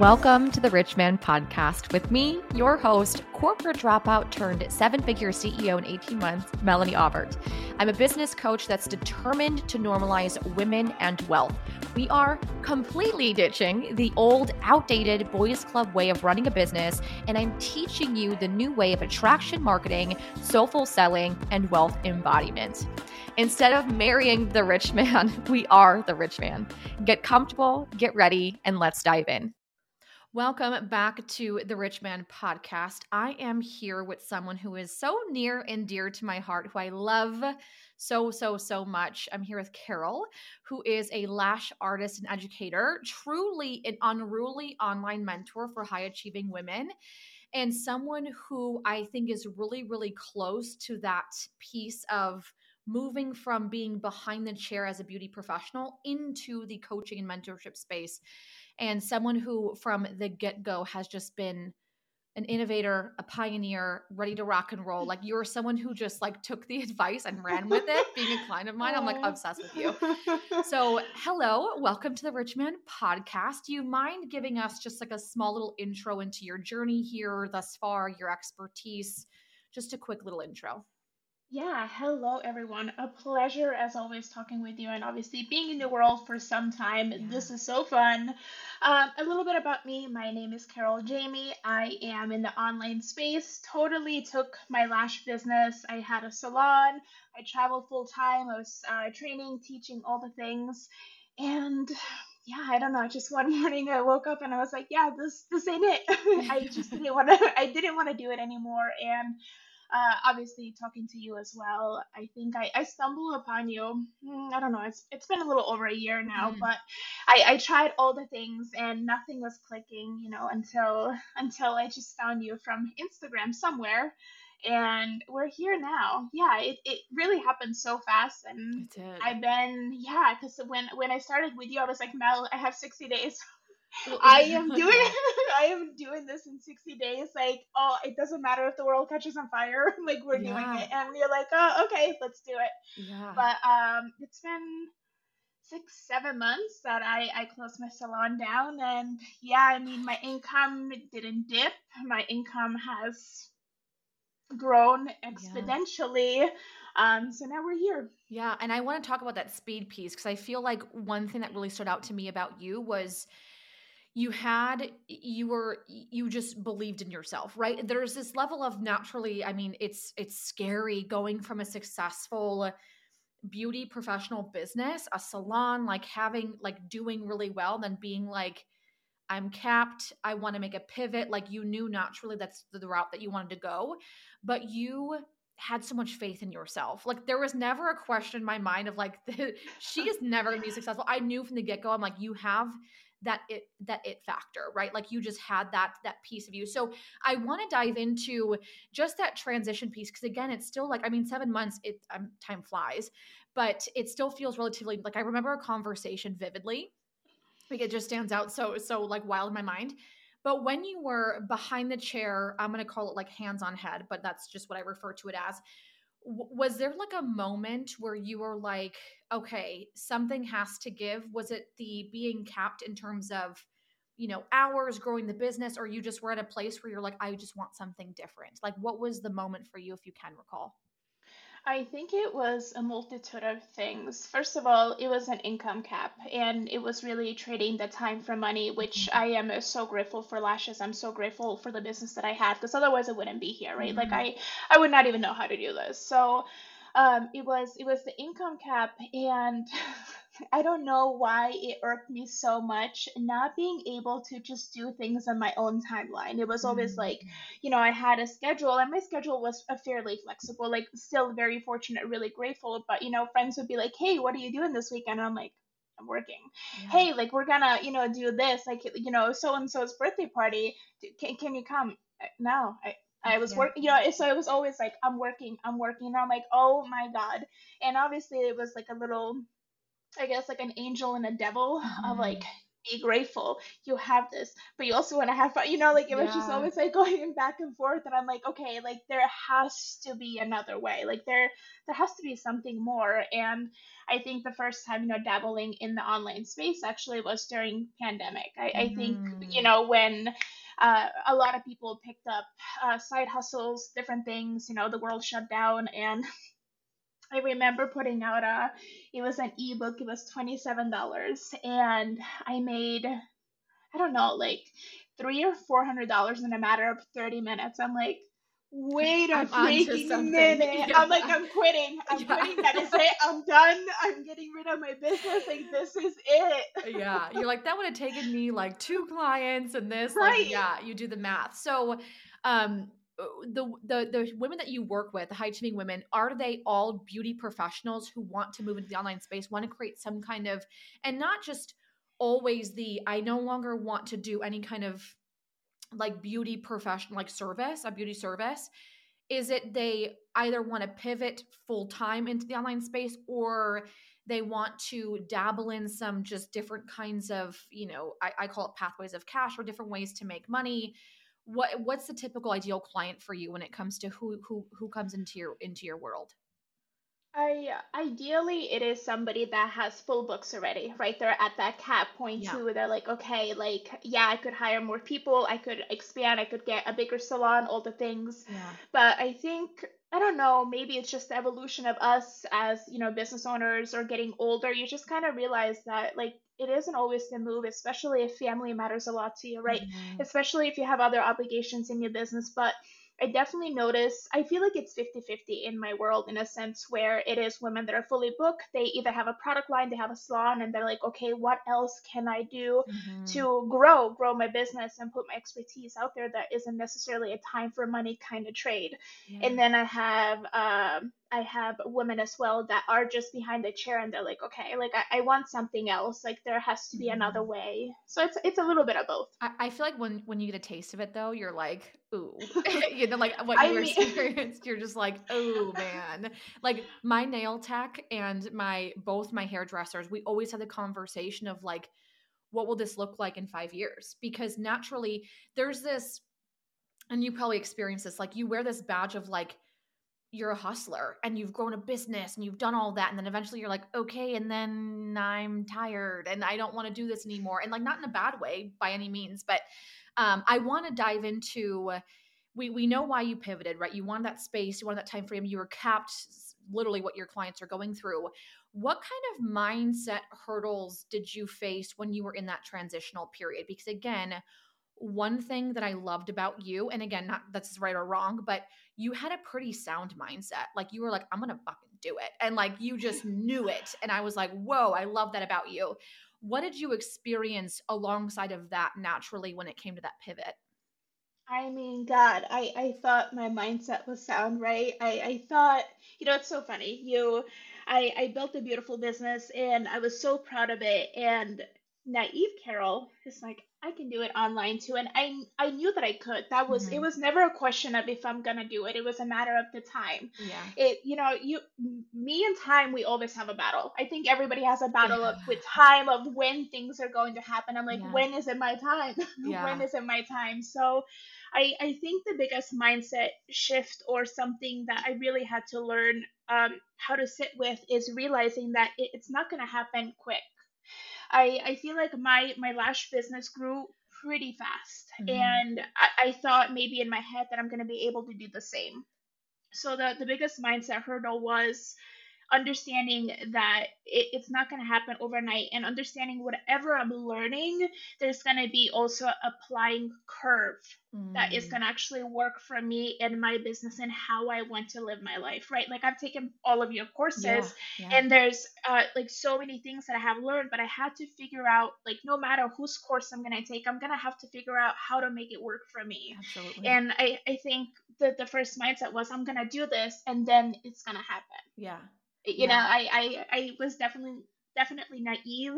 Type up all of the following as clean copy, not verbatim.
Welcome to the Rich Man Podcast with me, your host, corporate dropout turned seven-figure CEO in 18 months, Melanie Aubert. I'm a business coach that's determined to normalize women and wealth. We are completely ditching the old, outdated boys club way of running a business, and I'm teaching you the new way of attraction marketing, soulful selling, and wealth embodiment. Instead of marrying the rich man, we are the rich man. Get comfortable, get ready, and let's dive in. Welcome back to the Rich Man Podcast. I am here with someone who is so near and dear to my heart, who I love so much. I'm here with Carol, who is a lash artist and educator, truly an unruly online mentor for high-achieving women, and someone who I think is really, really close to that piece of moving from being behind the chair as a beauty professional into the coaching and mentorship space. And someone who from the get-go has just been an innovator, a pioneer, ready to rock and roll. Like, you're someone who just like took the advice and ran with it. Being a client of mine, I'm like obsessed with you. So hello, welcome to the Rich Man Podcast. Do you mind giving us just like a small little intro into your journey here thus far, your expertise, just a quick little intro? Yeah. Hello, everyone. A pleasure, as always, talking with you and obviously being in the world for some time. Yeah. This is so fun. A little bit about me. My name is Carol Jaame. I am in the online space. Totally took my lash business. I had a salon. I traveled full time. I was training, teaching, all the things. And yeah, I don't know. Just one morning I woke up and I was like, yeah, this ain't it. I didn't want to do it anymore. And obviously talking to you as well. I think I stumbled upon you. I don't know. It's been a little over a year now, but I tried all the things and nothing was clicking, you know, until I just found you from Instagram somewhere, and we're here now. Yeah. It really happened so fast. And I've been, yeah. Cause when I started with you, I was like, Mel, I have 60 days. I am doing this in 60 days. Like, oh, it doesn't matter if the world catches on fire. Like, we're doing it. And you're like, oh, okay, let's do it. Yeah. But it's been 6-7 months that I closed my salon down. And yeah, I mean, my income didn't dip. My income has grown exponentially. Yeah. So now we're here. Yeah. And I want to talk about that speed piece, because I feel like one thing that really stood out to me about you was you just believed in yourself, right? There's this level of naturally, I mean, it's scary going from a successful beauty professional business, a salon, like having, like doing really well, then being like, I'm capped. I want to make a pivot. Like, you knew naturally that's the route that you wanted to go, but you had so much faith in yourself. Like, there was never a question in my mind of like, she is never going to be successful. I knew from the get-go, I'm like, you have that it factor, right? Like, you just had that piece of you. So I want to dive into just that transition piece. Cause again, it's still like, I mean, 7 months, time flies, but it still feels relatively like, I remember a conversation vividly. Like, it just stands out so like wild in my mind. But when you were behind the chair, I'm going to call it like hands on head, but that's just what I refer to it as. Was there like a moment where you were like, okay, something has to give? Was it the being capped in terms of, you know, hours, growing the business, or you just were at a place where you're like, I just want something different? Like, what was the moment for you, if you can recall? I think it was a multitude of things. First of all, it was an income cap, and it was really trading the time for money, which I am so grateful for lashes. I'm so grateful for the business that I had, because otherwise I wouldn't be here, right? Mm-hmm. Like, I would not even know how to do this. So it was the income cap, and I don't know why it irked me so much not being able to just do things on my own timeline. It was always like, you know, I had a schedule, and my schedule was fairly flexible, like still very fortunate, really grateful. But, you know, friends would be like, hey, what are you doing this weekend? And I'm like, I'm working. Yeah. Hey, like, we're gonna, you know, do this, like, you know, so-and-so's birthday party. Can you come? No, I was working, you know, so it was always like, I'm working. And I'm like, oh my God. And obviously it was like a little, I guess, like an angel and a devil of like, be grateful you have this, but you also want to have fun, you know, like it was just always like going back and forth. And I'm like, okay, like there has to be another way, like there has to be something more. And I think the first time, you know, dabbling in the online space actually was during pandemic. I think, you know, when a lot of people picked up side hustles, different things, you know, the world shut down. And I remember putting out it was an ebook, it was $27, and I made, I don't know, like $300 or $400 in a matter of 30 minutes. I'm like, wait a freaking minute. Yeah. I'm like, I'm quitting. That is it. I'm done. I'm getting rid of my business. Like, this is it. Yeah. You're like, that would have taken me like 2 clients and this. Right. Like, yeah. You do the math. So, the women that you work with, the high achieving women, are they all beauty professionals who want to move into the online space, want to create some kind of, and not just always I no longer want to do any kind of like beauty professional, like service, a beauty service? Is it they either want to pivot full time into the online space, or they want to dabble in some just different kinds of, you know, I call it pathways of cash, or different ways to make money? What's the typical ideal client for you when it comes to who comes into your world? Ideally, it is somebody that has full books already, right? They're at that cap point too. They're like, okay, like, yeah, I could hire more people. I could expand. I could get a bigger salon, all the things. Yeah. But I think, I don't know, maybe it's just the evolution of us as, you know, business owners or getting older. You just kind of realize that, like, it isn't always the move, especially if family matters a lot to you, right? Mm-hmm. Especially if you have other obligations in your business. But I definitely notice, I feel like it's 50-50 in my world, in a sense where it is women that are fully booked. They either have a product line, they have a salon, and they're like, okay, what else can I do to grow my business and put my expertise out there that isn't necessarily a time for money kind of trade. Yeah. And then I have women as well that are just behind the chair and they're like, okay, like I want something else. Like there has to be another way. So it's a little bit of both. I feel like when you get a taste of it though, you're like, ooh, you know, like what you experienced, you're just like, oh man. Like my nail tech and both my hairdressers, we always have the conversation of like, what will this look like in 5 years? Because naturally there's this, and you probably experience this, like you wear this badge of like, you're a hustler and you've grown a business and you've done all that. And then eventually you're like, okay, and then I'm tired and I don't want to do this anymore. And like, not in a bad way by any means, but I want to dive into, we know why you pivoted, right? You wanted that space, you wanted that time frame, you were capped, literally what your clients are going through. What kind of mindset hurdles did you face when you were in that transitional period? Because again, one thing that I loved about you, and again, not that's right or wrong, but you had a pretty sound mindset. Like you were like, I'm going to fucking do it. And like, you just knew it. And I was like, whoa, I love that about you. What did you experience alongside of that naturally when it came to that pivot? I mean, God, I thought my mindset was sound, right? I thought, you know, it's so funny. I built a beautiful business and I was so proud of it. And naive Carol is like, I can do it online too. And I knew that I could. That was, it was never a question of if I'm going to do it. It was a matter of the time. Yeah. You know, me and time, we always have a battle. I think everybody has a battle with time, of when things are going to happen. I'm like, when is it my time? Yeah. When is it my time? So I think the biggest mindset shift, or something that I really had to learn how to sit with, is realizing that it's not going to happen quick. I feel like my lash business grew pretty fast, and I thought maybe in my head that I'm going to be able to do the same. So the biggest mindset hurdle was understanding that it's not going to happen overnight, and understanding whatever I'm learning, there's going to be also applying curve that is going to actually work for me and my business and how I want to live my life, right? Like I've taken all of your courses and there's like so many things that I have learned, but I had to figure out, like, no matter whose course I'm going to take, I'm going to have to figure out how to make it work for me. Absolutely. And I think that the first mindset was, I'm going to do this and then it's going to happen. Yeah. You know, I was definitely naive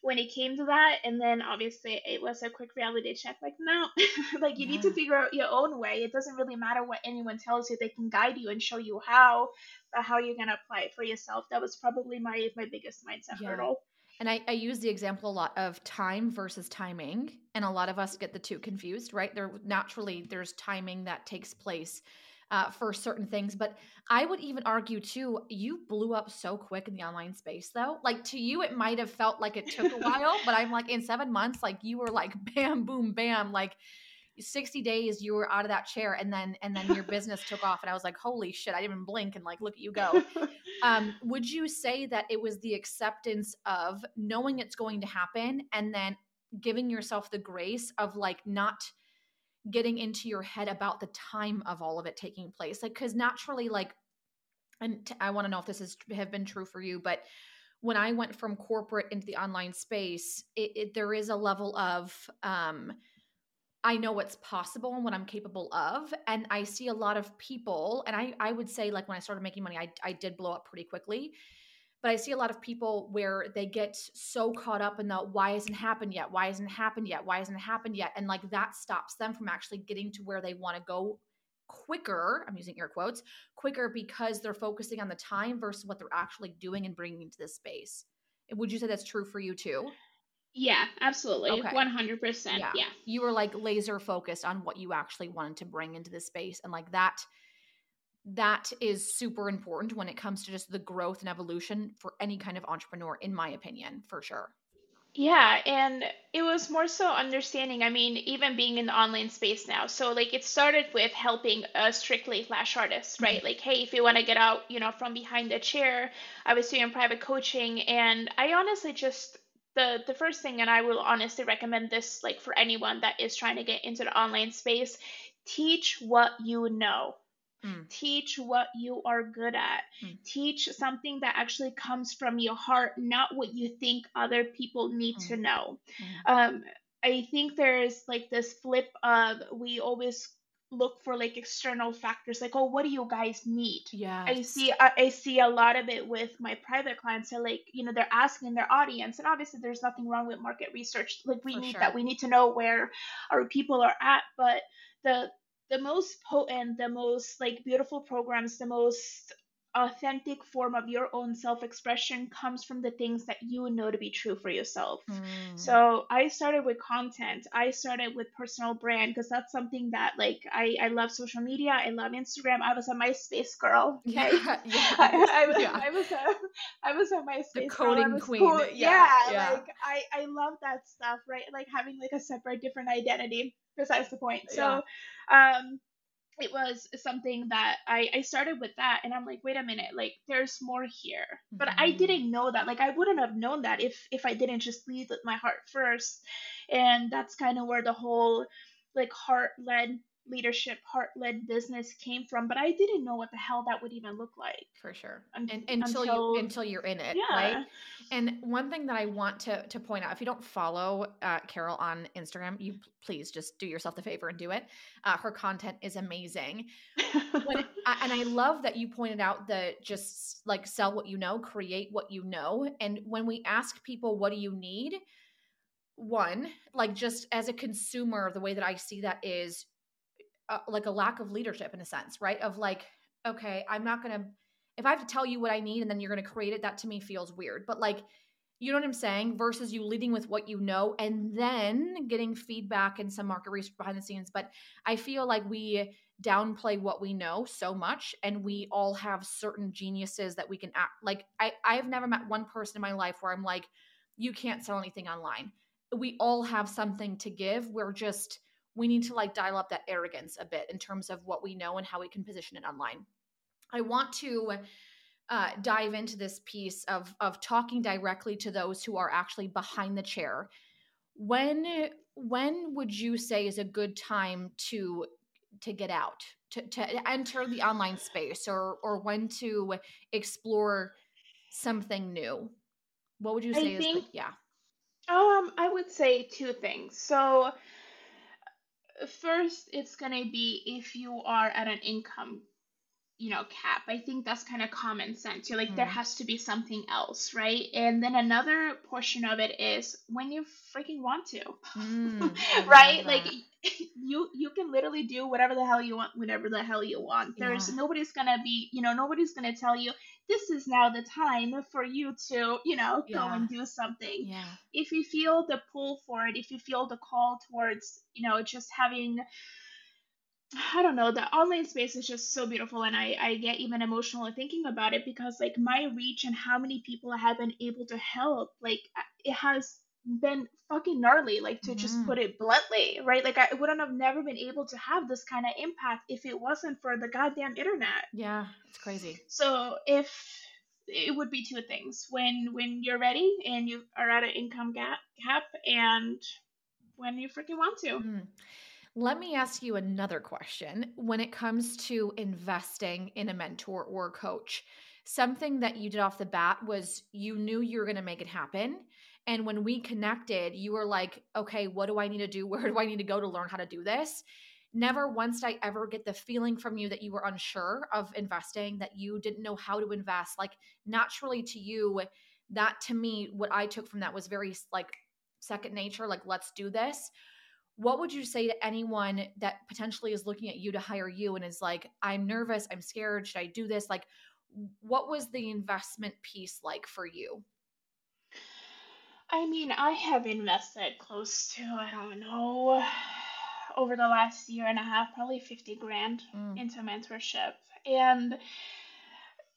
when it came to that. And then obviously it was a quick reality check, like, no, like you need to figure out your own way. It doesn't really matter what anyone tells you. They can guide you and show you how, but how you're going to apply it for yourself. That was probably my biggest mindset hurdle. And I use the example a lot of time versus timing. And a lot of us get the two confused, right? There naturally, there's timing that takes place for certain things. But I would even argue too, you blew up so quick in the online space though. Like to you, it might've felt like it took a while, but I'm like in 7 months, like you were like, bam, boom, bam, like 60 days you were out of that chair. And then your business took off. And I was like, holy shit, I didn't even blink and like, look at you go. Would you say that it was the acceptance of knowing it's going to happen and then giving yourself the grace of like not getting into your head about the time of all of it taking place? Like, cause naturally, like, and I want to know if this have been true for you, but when I went from corporate into the online space, there is a level of, I know what's possible and what I'm capable of. And I see a lot of people, and I would say like when I started making money, I did blow up pretty quickly, but I see a lot of people where they get so caught up in the why hasn't happened yet? Why hasn't happened yet? Why hasn't happened yet? And like that stops them from actually getting to where they want to go quicker. I'm using air quotes, quicker, because they're focusing on the time versus what they're actually doing and bringing into this space. Would you say that's true for you too? Yeah, absolutely. Okay. 100%. Yeah. You were like laser focused on what you actually wanted to bring into this space. And like that is super important when it comes to just the growth and evolution for any kind of entrepreneur, in my opinion, for sure. Yeah. And it was more so understanding, I mean, even being in the online space now. So like it started with helping a strictly lash artist, right? Mm-hmm. Like, hey, if you want to get out, from behind the chair, I was doing private coaching. And I honestly just The first thing, and I will honestly recommend this, like for anyone that is trying to get into the online space, teach what you know. Teach what you are good at. Teach something that actually comes from your heart, not what you think other people need to know. I think there's like this flip of we always look for like external factors, like, oh, what do you guys need? Yeah, I see a lot of it with my private clients. So like, they're asking their audience, and obviously there's nothing wrong with market research. Like we need that. We need to know where our people are at. But the most potent, the most like beautiful programs, the most authentic form of your own self-expression comes from the things that you know to be true for yourself. So I started with content. I started with personal brand, because that's something that like I love social media. I love Instagram. I was a MySpace girl. Okay? I was a MySpace girl. The coding queen. Cool. Yeah. Like I love that stuff, right? Like having like a separate different identity. Besides the point. So it was something that I started with that, and I'm like, wait a minute, like there's more here. But I didn't know that. Like I wouldn't have known that if I didn't just lead with my heart first. And that's kind of where the whole like heart-led leadership, heart-led business came from. But I didn't know what the hell that would even look like. For sure. Until you're in it, right? And one thing that I want to point out, if you don't follow Carol on Instagram, you please just do yourself the favor and do it. Her content is amazing. And I love that you pointed out that just like sell what you know, create what you know. And when we ask people, what do you need? One, like just as a consumer, the way that I see that is like a lack of leadership in a sense, right? Of like, okay, I'm not going to, if I have to tell you what I need and then you're going to create it, that to me feels weird. But like, you know what I'm saying? Versus you leading with what you know and then getting feedback and some market research behind the scenes. But I feel like we downplay what we know so much, and we all have certain geniuses that we can act. Like I've never met one person in my life where I'm like, you can't sell anything online. We all have something to give. We need to like dial up that arrogance a bit in terms of what we know and how we can position it online. I want to dive into this piece of talking directly to those who are actually behind the chair. When would you say is a good time to get out, to enter the online space, or when to explore something new? What would you say I would say two things. So first, it's going to be if you are at an income cap. I think that's kind of common sense. You're like, there has to be something else, right? And then another portion of it is when you freaking want to, right? Like you can literally do whatever the hell you want, whenever the hell you want. There's nobody's going to be, nobody's going to tell you this is now the time for you to, go and do something. Yeah. If you feel the pull for it, if you feel the call towards, just having, I don't know, the online space is just so beautiful. And I get even emotional thinking about it because like my reach and how many people I have been able to help, like it has been fucking gnarly, like to just put it bluntly, right? Like I wouldn't have never been able to have this kind of impact if it wasn't for the goddamn internet. Yeah, it's crazy. So if it would be two things, when you're ready and you are at an income gap and when you freaking want to. Let me ask you another question. When it comes to investing in a mentor or a coach, something that you did off the bat was you knew you were going to make it happen. And when we connected, you were like, okay, what do I need to do? Where do I need to go to learn how to do this? Never once did I ever get the feeling from you that you were unsure of investing, that you didn't know how to invest. Like naturally to you, that to me, what I took from that was very like second nature, like let's do this. What would you say to anyone that potentially is looking at you to hire you and is like, I'm nervous, I'm scared, should I do this? Like what was the investment piece like for you? I mean, I have invested close to, I don't know, over the last year and a half, probably 50 grand into mentorship. And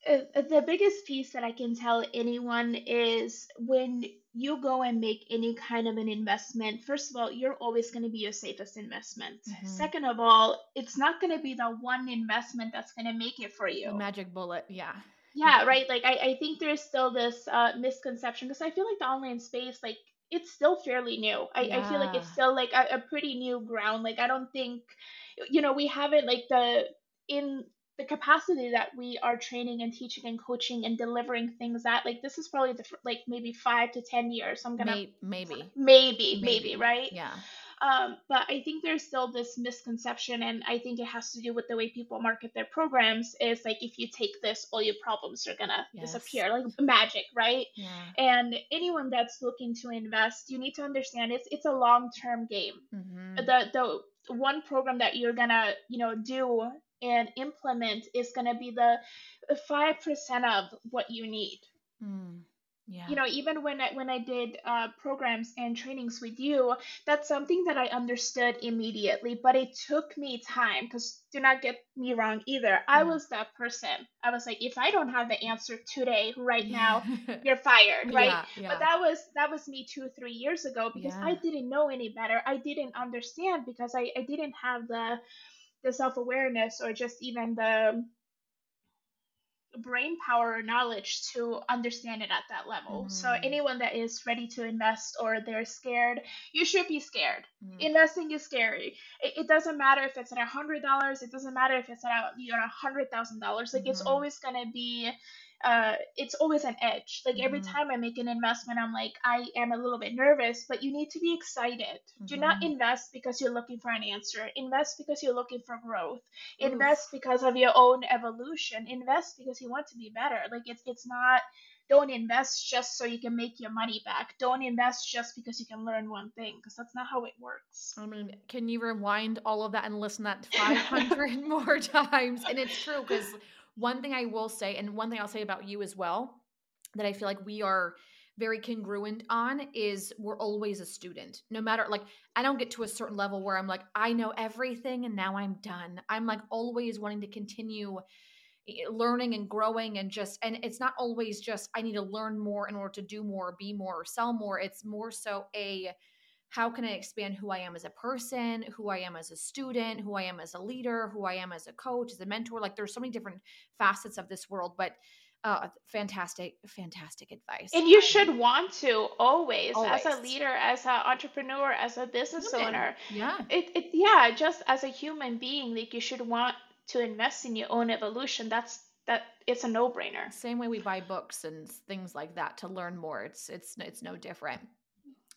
the biggest piece that I can tell anyone is when you go and make any kind of an investment, first of all, you're always going to be your safest investment. Second of all, it's not going to be the one investment that's going to make it for you. The magic bullet. Yeah, right. Like, I think there's still this misconception because I feel like the online space, like, it's still fairly new. I feel like it's still, like, a pretty new ground. Like, I don't think, we haven't, like, in the capacity that we are training and teaching and coaching and delivering things at, like, this is probably, maybe 5 to 10 years. I'm going to... Maybe, right? Yeah. But I think there's still this misconception, and I think it has to do with the way people market their programs is like, if you take this, all your problems are going to disappear, like magic, right? Yeah. And anyone that's looking to invest, you need to understand it's a long-term game. The one program that you're going to, do and implement is going to be the 5% of what you need. Yeah. Even when I did programs and trainings with you, that's something that I understood immediately, but it took me time because do not get me wrong either. I was that person. I was like, if I don't have the answer today, right now, you're fired, right? Yeah. But that was me 2-3 years ago because I didn't know any better. I didn't understand because I didn't have the self-awareness or just even the brain power or knowledge to understand it at that level. So anyone that is ready to invest or they're scared, you should be scared. Investing is scary. It doesn't matter if it's at $100. It doesn't matter if it's at $100,000. Like it's always gonna be it's always an edge. Like every time I make an investment, I'm like, I am a little bit nervous, but you need to be excited. Do not invest because you're looking for an answer. Invest because you're looking for growth. Invest because of your own evolution. Invest because you want to be better. Like it's not, don't invest just so you can make your money back. Don't invest just because you can learn one thing, because that's not how it works. I mean, can you rewind all of that and listen that 500 more times? And it's true because one thing I will say, and one thing I'll say about you as well, that I feel like we are very congruent on is we're always a student. No matter, like, I don't get to a certain level where I'm like, I know everything and now I'm done. I'm like always wanting to continue learning and growing and it's not always just, I need to learn more in order to do more, be more, or sell more. It's more so how can I expand who I am as a person, who I am as a student, who I am as a leader, who I am as a coach, as a mentor? Like there's so many different facets of this world, but fantastic advice. And you should want to always, as a leader, as an entrepreneur, as a business owner. Yeah. Just as a human being, like you should want to invest in your own evolution. That it's a no-brainer. Same way we buy books and things like that to learn more. It's no different.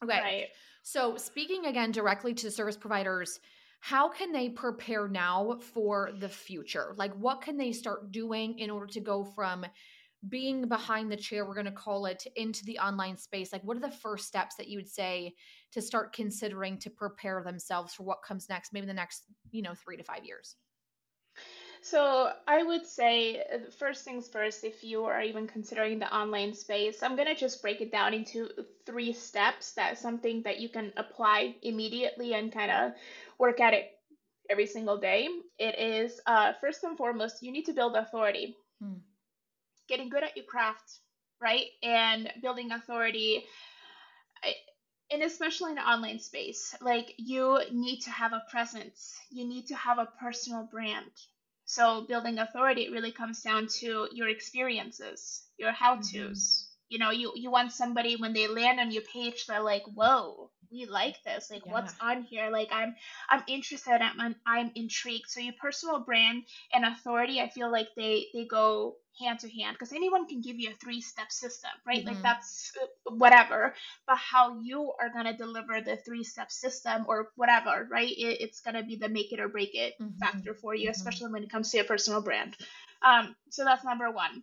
Okay. Right. So speaking again directly to service providers, how can they prepare now for the future? Like what can they start doing in order to go from being behind the chair, we're going to call it, into the online space, like what are the first steps that you would say to start considering to prepare themselves for what comes next, maybe the next, 3 to 5 years? So I would say first things first, if you are even considering the online space, I'm going to just break it down into 3 steps. That's something that you can apply immediately and kind of work at it every single day. It is first and foremost, you need to build authority. Getting good at your craft, right? And building authority, and especially in the online space, like you need to have a presence, you need to have a personal brand. So building authority really comes down to your experiences, your how-tos. You want somebody when they land on your page, they're like, whoa, we like this. Like, what's on here? Like, I'm interested. I'm intrigued. So your personal brand and authority, I feel like they go hand to hand, because anyone can give you a 3-step system, right? Mm-hmm. Like that's whatever, but how you are going to deliver the 3-step system or whatever, right? It's going to be the make it or break it factor for you, especially when it comes to your personal brand. So that's number one.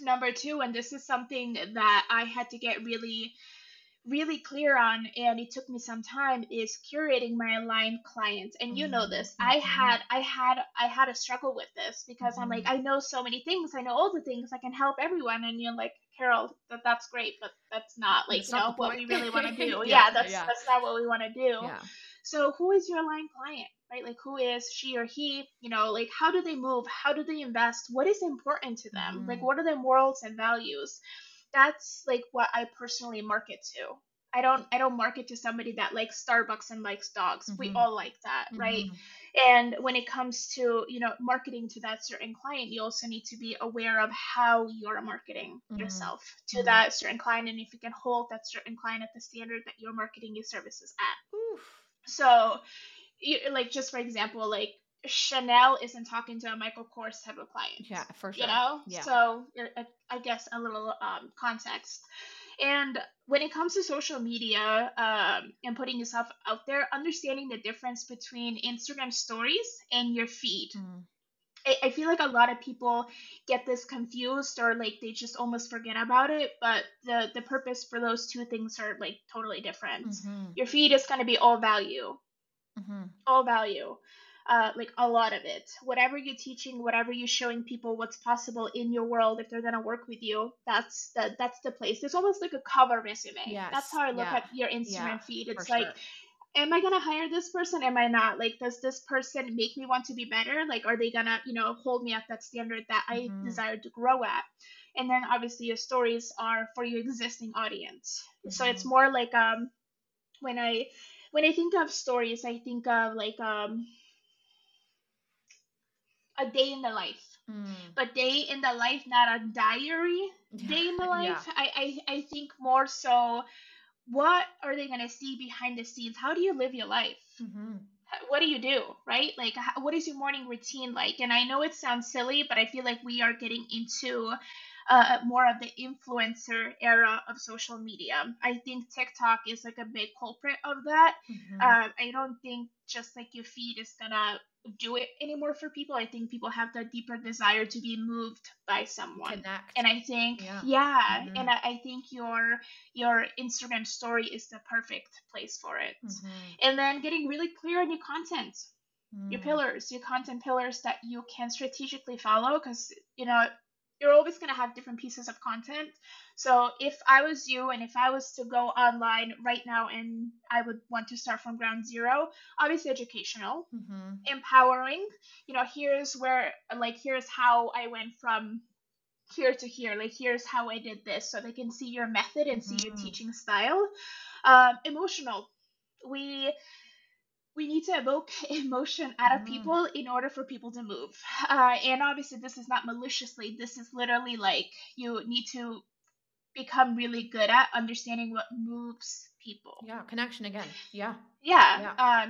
Number two, and this is something that I had to get really, really clear on, and it took me some time, is curating my aligned clients. And you know this, I had a struggle with this, because I'm like, I know so many things, I know all the things, I can help everyone. And you're like, Carol, that's great, but that's not like, not what we really want to do. That's not what we want to do. Yeah. So who is your aligned client, right? Like who is she or he, like how do they move? How do they invest? What is important to them? Like what are their morals and values? That's like what I personally market to. I don't market to somebody that likes Starbucks and likes dogs. We all like that, right? And when it comes to, marketing to that certain client, you also need to be aware of how you're marketing yourself to that certain client, and if you can hold that certain client at the standard that you're marketing your services at. Oof. So, like, just for example, like Chanel isn't talking to a Michael Kors type of client. Yeah, for sure. Yeah. So I guess a little context. And when it comes to social media and putting yourself out there, understanding the difference between Instagram stories and your feed. I feel like a lot of people get this confused, or like they just almost forget about it. But the purpose for those two things are like totally different. Your feed is going to be all value, like a lot of it, whatever you're teaching, whatever you're showing people, what's possible in your world, if they're going to work with you, that's the place. It's almost like a cover resume. Yes. That's how I look at your Instagram feed. It's like, am I going to hire this person? Am I not? Like, does this person make me want to be better? Like, are they going to, hold me at that standard that I desire to grow at? And then obviously your stories are for your existing audience. So it's more like, when I think of stories, I think of like, a day in the life, but day in the life, not a diary day in the life. I think more so, what are they going to see behind the scenes? How do you live your life? What do you do, right? Like, what is your morning routine like? And I know it sounds silly, but I feel like we are getting into more of the influencer era of social media. I think TikTok is like a big culprit of that. I don't think just like your feed is going to do it anymore for people. I think people have the deeper desire to be moved by someone. Connect. And I think, and I think your Instagram story is the perfect place for it. And then getting really clear on your content, your pillars, your content pillars that you can strategically follow, because, you're always going to have different pieces of content. So if I was you, and if I was to go online right now, and I would want to start from ground zero, obviously educational, empowering, here's how I went from here to here, like, here's how I did this. So they can see your method and see your teaching style. Emotional. We need to evoke emotion out of people in order for people to move. And obviously this is not maliciously. This is literally like, you need to become really good at understanding what moves people. Yeah, connection again. Yeah.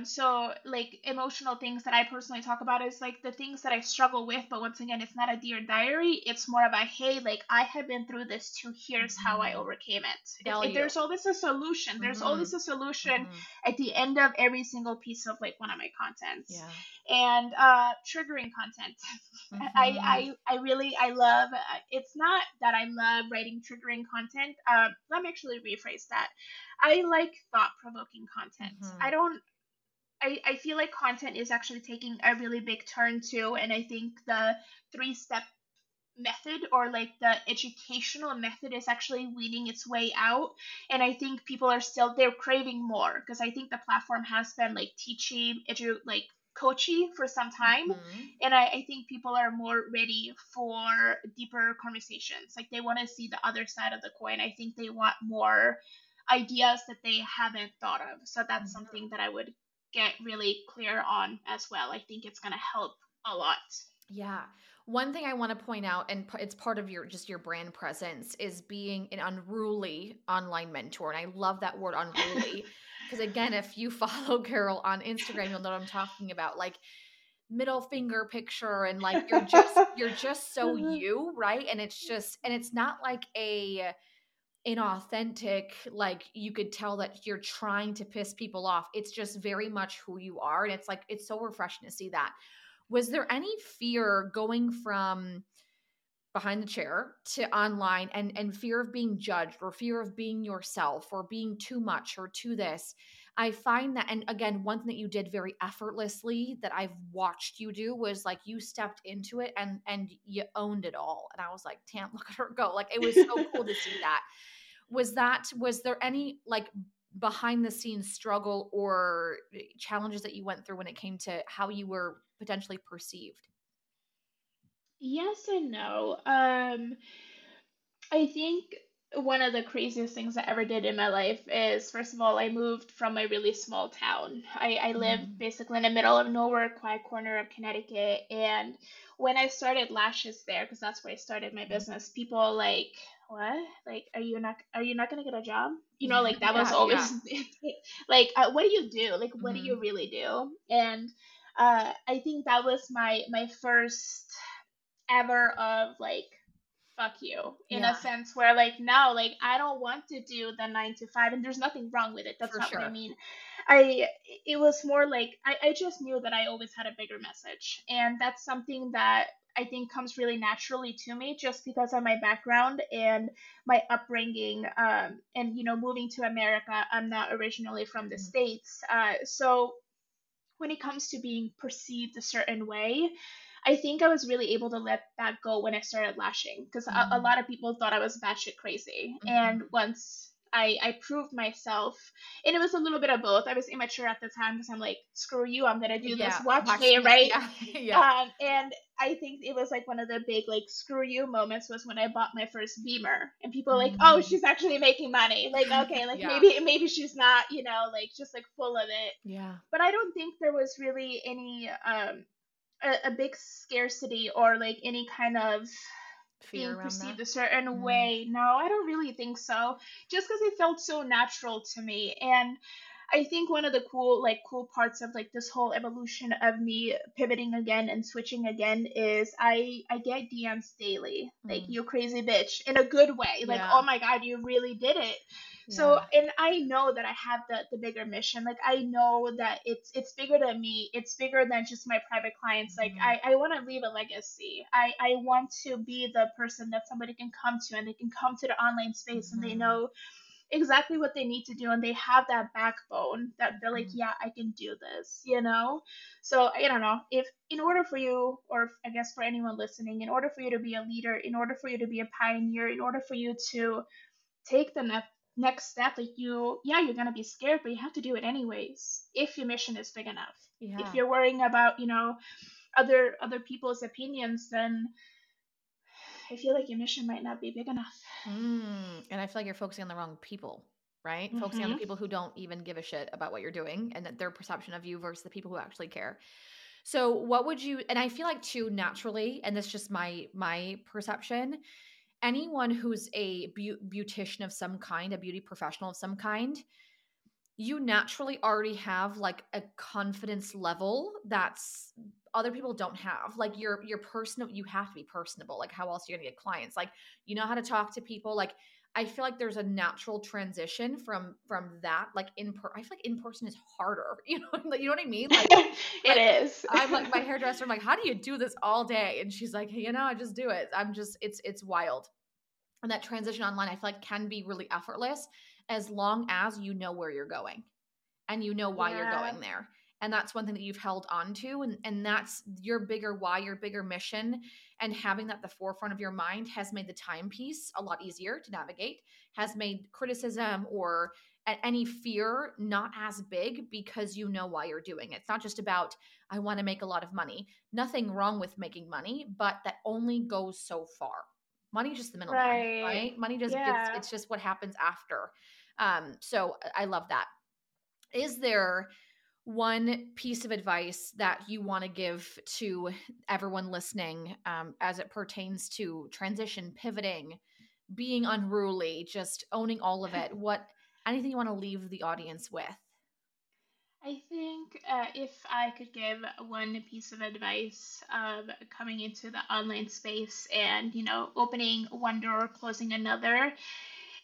So like emotional things that I personally talk about is like the things that I struggle with. But once again, it's not a dear diary. It's more of a, hey, like I have been through this too. Here's how I overcame it. There's always a solution. There's always a solution at the end of every single piece of like one of my contents. Yeah. And triggering content. I love, it's not that I love writing triggering content. Let me actually rephrase that. I like thought-provoking content. I feel like content is actually taking a really big turn too. And I think the 3-step method or like the educational method is actually weeding its way out. And I think people are still, they're craving more because I think the platform has been like teaching, coachy for some time. And I think people are more ready for deeper conversations. Like they want to see the other side of the coin. I think they want more ideas that they haven't thought of. So that's something that I would get really clear on as well. I think it's going to help a lot. Yeah. One thing I want to point out, and it's part of your brand presence, is being an unruly online mentor. And I love that word, unruly, because again, if you follow Carol on Instagram, you'll know what I'm talking about. Like middle finger picture and like, you're just so you, right? And it's just, and it's not like inauthentic, like you could tell that you're trying to piss people off. It's just very much who you are. And it's like, it's so refreshing to see that. Was there any fear going from behind the chair to online and fear of being judged or fear of being yourself or being too much or too this? I find that, and again, one thing that you did very effortlessly that I've watched you do was like you stepped into it and you owned it all. And I was like, damn, look at her go. Like, it was so cool to see that. Was there any like behind the scenes struggle or challenges that you went through when it came to how you were potentially perceived? Yes and no. I think one of the craziest things I ever did in my life is, first of all, I moved from a really small town. I lived basically in the middle of nowhere, quiet corner of Connecticut. And when I started lashes there, because that's where I started my business, people like, what? Like, are you not going to get a job? You know, like that was always like, what do you do? Like, what do you really do? And I think that was my first ever of like, fuck you in a sense where like, no, like I don't want to do the 9 to 5 and there's nothing wrong with it. That's for not sure. What I mean. It was more like, I just knew that I always had a bigger message. And that's something that I think comes really naturally to me just because of my background and my upbringing. And, you know, moving to America, I'm not originally from the States. So when it comes to being perceived a certain way, I think I was really able to let that go when I started lashing because a lot of people thought I was batshit crazy. And once I proved myself, and it was a little bit of both. I was immature at the time because I'm like, screw you, I'm going to do this. Watch me, right? And I think it was like one of the big like screw you moments was when I bought my first Beamer and people were like, oh, she's actually making money. Like, okay, like maybe she's not, you know, like just like full of it. Yeah. But I don't think there was really any a big scarcity or like any kind of fear being perceived a certain way. No, I don't really think so. Just because it felt so natural to me. And I think one of the cool parts of like this whole evolution of me pivoting again and switching again is I get DMs daily, like you crazy bitch in a good way. Like, oh my God, you really did it. Yeah. So, and I know that I have the bigger mission. Like I know that it's bigger than me. It's bigger than just my private clients. Like I want to leave a legacy. I want to be the person that somebody can come to and they can come to the online space and they know exactly what they need to do and they have that backbone that they're like, yeah, I can do this, you know? So I don't know if in order for you, or I guess for anyone listening, in order for you to be a leader, in order for you to be a pioneer, in order for you to take the next step, like you're going to be scared, but you have to do it anyways. If your mission is big enough, if you're worrying about, you know, other people's opinions, then I feel like your mission might not be big enough. And I feel like you're focusing on the wrong people, right? Focusing on the people who don't even give a shit about what you're doing and that their perception of you versus the people who actually care. So what would you, and I feel like too naturally, and this is just my perception, anyone who's a beautician of some kind, a beauty professional of some kind, you naturally already have like a confidence level that's other people don't have. Like you're personal, you have to be personable. Like how else are you gonna get clients? Like you know how to talk to people. Like I feel like there's a natural transition from that. Like I feel like in person is harder. You know what I mean? Like, it is. I'm like my hairdresser. I'm like, how do you do this all day? And she's like, hey, you know, I just do it. It's wild. And that transition online, I feel like can be really effortless as long as you know where you're going and you know why you're going there. And that's one thing that you've held on to. And that's your bigger why, your bigger mission. And having that at the forefront of your mind has made the time piece a lot easier to navigate, has made criticism or any fear not as big because you know why you're doing it. It's not just about, I want to make a lot of money. Nothing wrong with making money, but that only goes so far. Money is just the middleman, right? Money just it's just what happens after. So I love that. Is there one piece of advice that you want to give to everyone listening as it pertains to transition, pivoting, being unruly, just owning all of it? Anything you want to leave the audience with? I think if I could give one piece of advice coming into the online space and, you know, opening one door, closing another,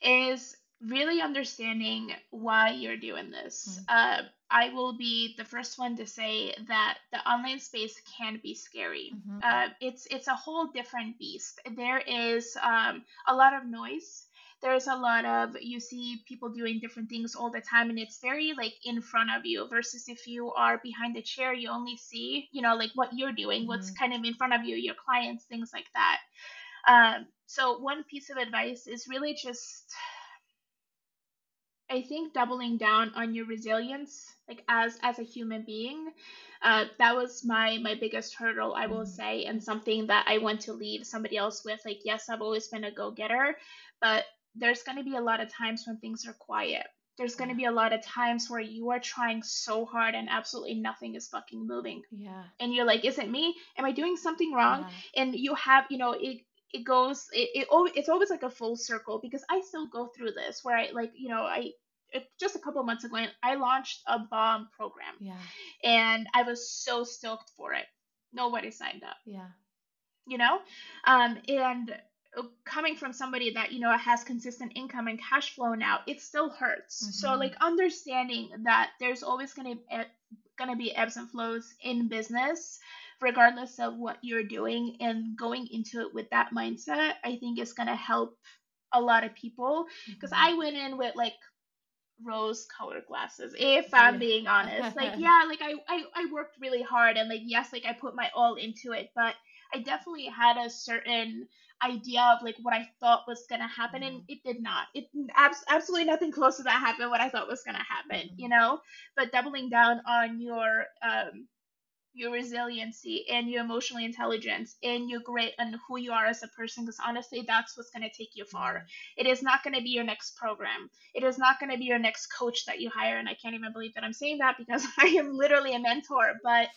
is really understanding why you're doing this. Mm-hmm. I will be the first one to say that the online space can be scary. Mm-hmm. It's a whole different beast. There is a lot of noise. There's a lot of, you see people doing different things all the time, and it's very like in front of you, versus if you are behind a chair, you only see, you know, like what you're doing, mm-hmm. what's kind of in front of you, your clients, things like that. So one piece of advice is really just, I think, doubling down on your resilience, like as a human being. That was my biggest hurdle, I will say, and something that I want to leave somebody else with. Like, yes, I've always been a go-getter, but there's going to be a lot of times when things are quiet. There's going to be a lot of times where you are trying so hard and absolutely nothing is fucking moving. Yeah. And you're like, is it me? Am I doing something wrong? Yeah. And you have, you know, it's always like a full circle, because I still go through this where just a couple months ago, I launched a bomb program. Yeah. And I was so stoked for it. Nobody signed up. Yeah. You know? And coming from somebody that, you know, has consistent income and cash flow now, it still hurts. Mm-hmm. So like understanding that there's always going to be ebbs and flows in business, regardless of what you're doing, and going into it with that mindset, I think is going to help a lot of people. Because mm-hmm. I went in with like rose-colored glasses, if I'm being honest. Like, yeah, like I worked really hard, and like, yes, like I put my all into it, but I definitely had a certain idea of like what I thought was going to happen, mm-hmm. and it did not. It absolutely nothing close to that happened what I thought was going to happen, mm-hmm. you know? But doubling down on your resiliency and your emotional intelligence and your grit and who you are as a person, because honestly, that's what's going to take you far. It is not going to be your next program. It is not going to be your next coach that you hire. And I can't even believe that I'm saying that, because I am literally a mentor, but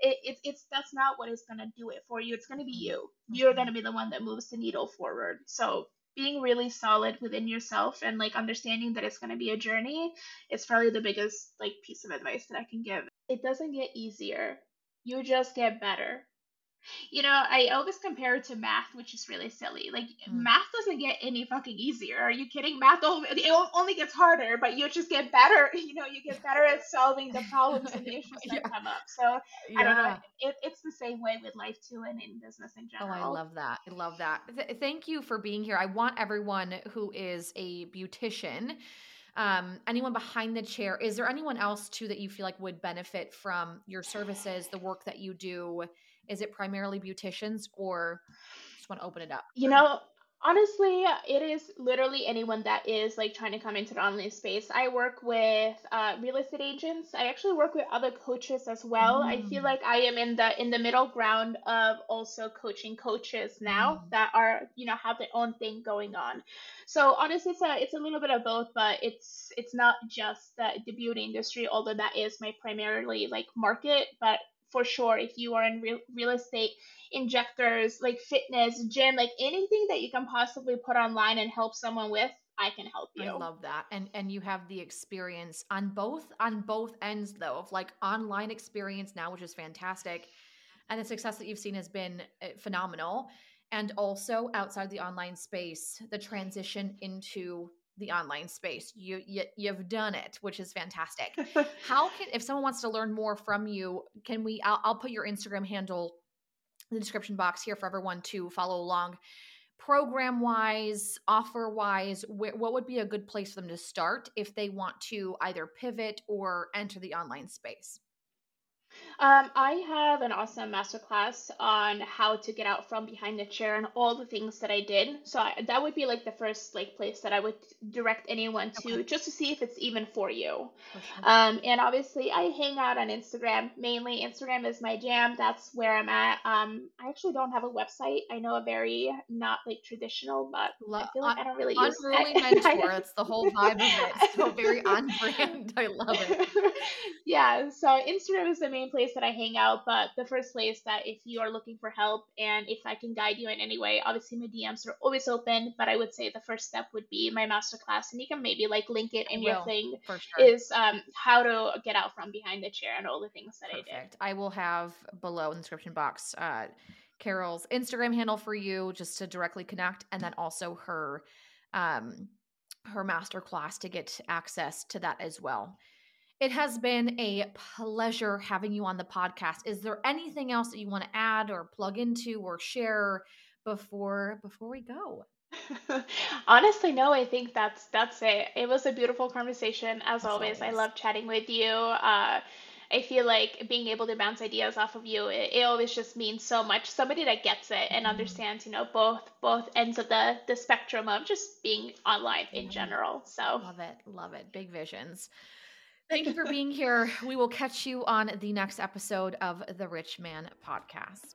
it's that's not what is going to do it for you. It's going to be you. You're going to be the one that moves the needle forward. So being really solid within yourself and like understanding that it's going to be a journey is probably the biggest like piece of advice that I can give. It doesn't get easier. You just get better. You know, I always compare it to math, which is really silly. Like, math doesn't get any fucking easier. Are you kidding? Math only gets harder, but you just get better. You know, you get better at solving the problems and the issues that come up. So, I don't know. It's the same way with life, too, and in business in general. Oh, I love that. I love that. Thank you for being here. I want everyone who is a beautician, anyone behind the chair, is there anyone else too that you feel like would benefit from your services, the work that you do? Is it primarily beauticians, or just want to open it up? You know, honestly, it is literally anyone that is like trying to come into the online space. I work with real estate agents. I actually work with other coaches as well. Mm. I feel like I am in the middle ground of also coaching coaches now that are, you know, have their own thing going on. So honestly, it's a little bit of both, but it's not just the beauty industry, although that is my primarily like market. But for sure, if you are in real estate, injectors, like fitness, gym, like anything that you can possibly put online and help someone with, I can help you. I love that. And you have the experience on both ends though, of like online experience now, which is fantastic. And the success that you've seen has been phenomenal. And also outside the online space, the transition into the online space, you've done it, which is fantastic. How can, if someone wants to learn more from you, can we, I'll put your Instagram handle in the description box here for everyone to follow along. Program wise, offer wise, what would be a good place for them to start if they want to either pivot or enter the online space? I have an awesome masterclass on how to get out from behind the chair and all the things that I did. So that would be like the first like place that I would direct anyone to, okay, just to see if it's even for you. Okay. And obviously I hang out on Instagram mainly. Instagram is my jam. That's where I'm at. I actually don't have a website. I know, a very not like traditional, but I feel like I don't really use it. Unruly mentor. It's the whole vibe of it. So very on brand. I love it. Yeah. So Instagram is the main place that I hang out, but the first place that if you are looking for help and if I can guide you in any way, obviously my DMs are always open, but I would say the first step would be my masterclass, and you can maybe like link it in your thing, for sure, is how to get out from behind the chair and all the things that perfect I did. I will have below in the description box Carol's Instagram handle for you just to directly connect, and then also her masterclass to get access to that as well. It has been a pleasure having you on the podcast. Is there anything else that you want to add or plug into or share before we go? Honestly, no, I think that's it. It was a beautiful conversation as always. I love chatting with you. I feel like being able to bounce ideas off of you, it always just means so much. Somebody that gets it and understands, you know, both ends of the spectrum of just being online in general. So love it. Big visions. Thank you for being here. We will catch you on the next episode of The Rich Man Podcast.